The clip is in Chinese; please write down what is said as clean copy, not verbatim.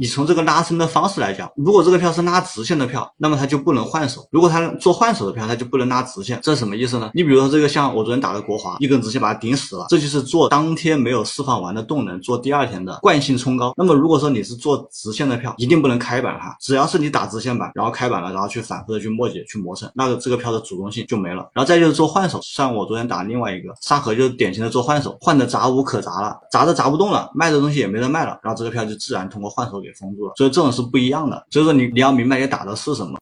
你从这个拉升的方式来讲，如果这个票是拉直线的票，那么它就不能换手；如果它做换手的票，它就不能拉直线。这是什么意思呢？你比如说这个像我昨天打的国华，一根直线把它顶死了，这就是做当天没有释放完的动能，做第二天的惯性冲高。那么如果说你是做直线的票，一定不能开板它，只要是你打直线板，然后开板了，然后去反复的去磨解、去磨蹭，那个这个票的主动性就没了。然后再就是做换手，像我昨天打另外一个沙河，就是典型的做换手，换的砸无可砸了，砸都砸不动了，卖的东西也没人卖了，然后这个票就自然通过换手给封住了，所以这种是不一样的。所以说你要明白你打的是什么。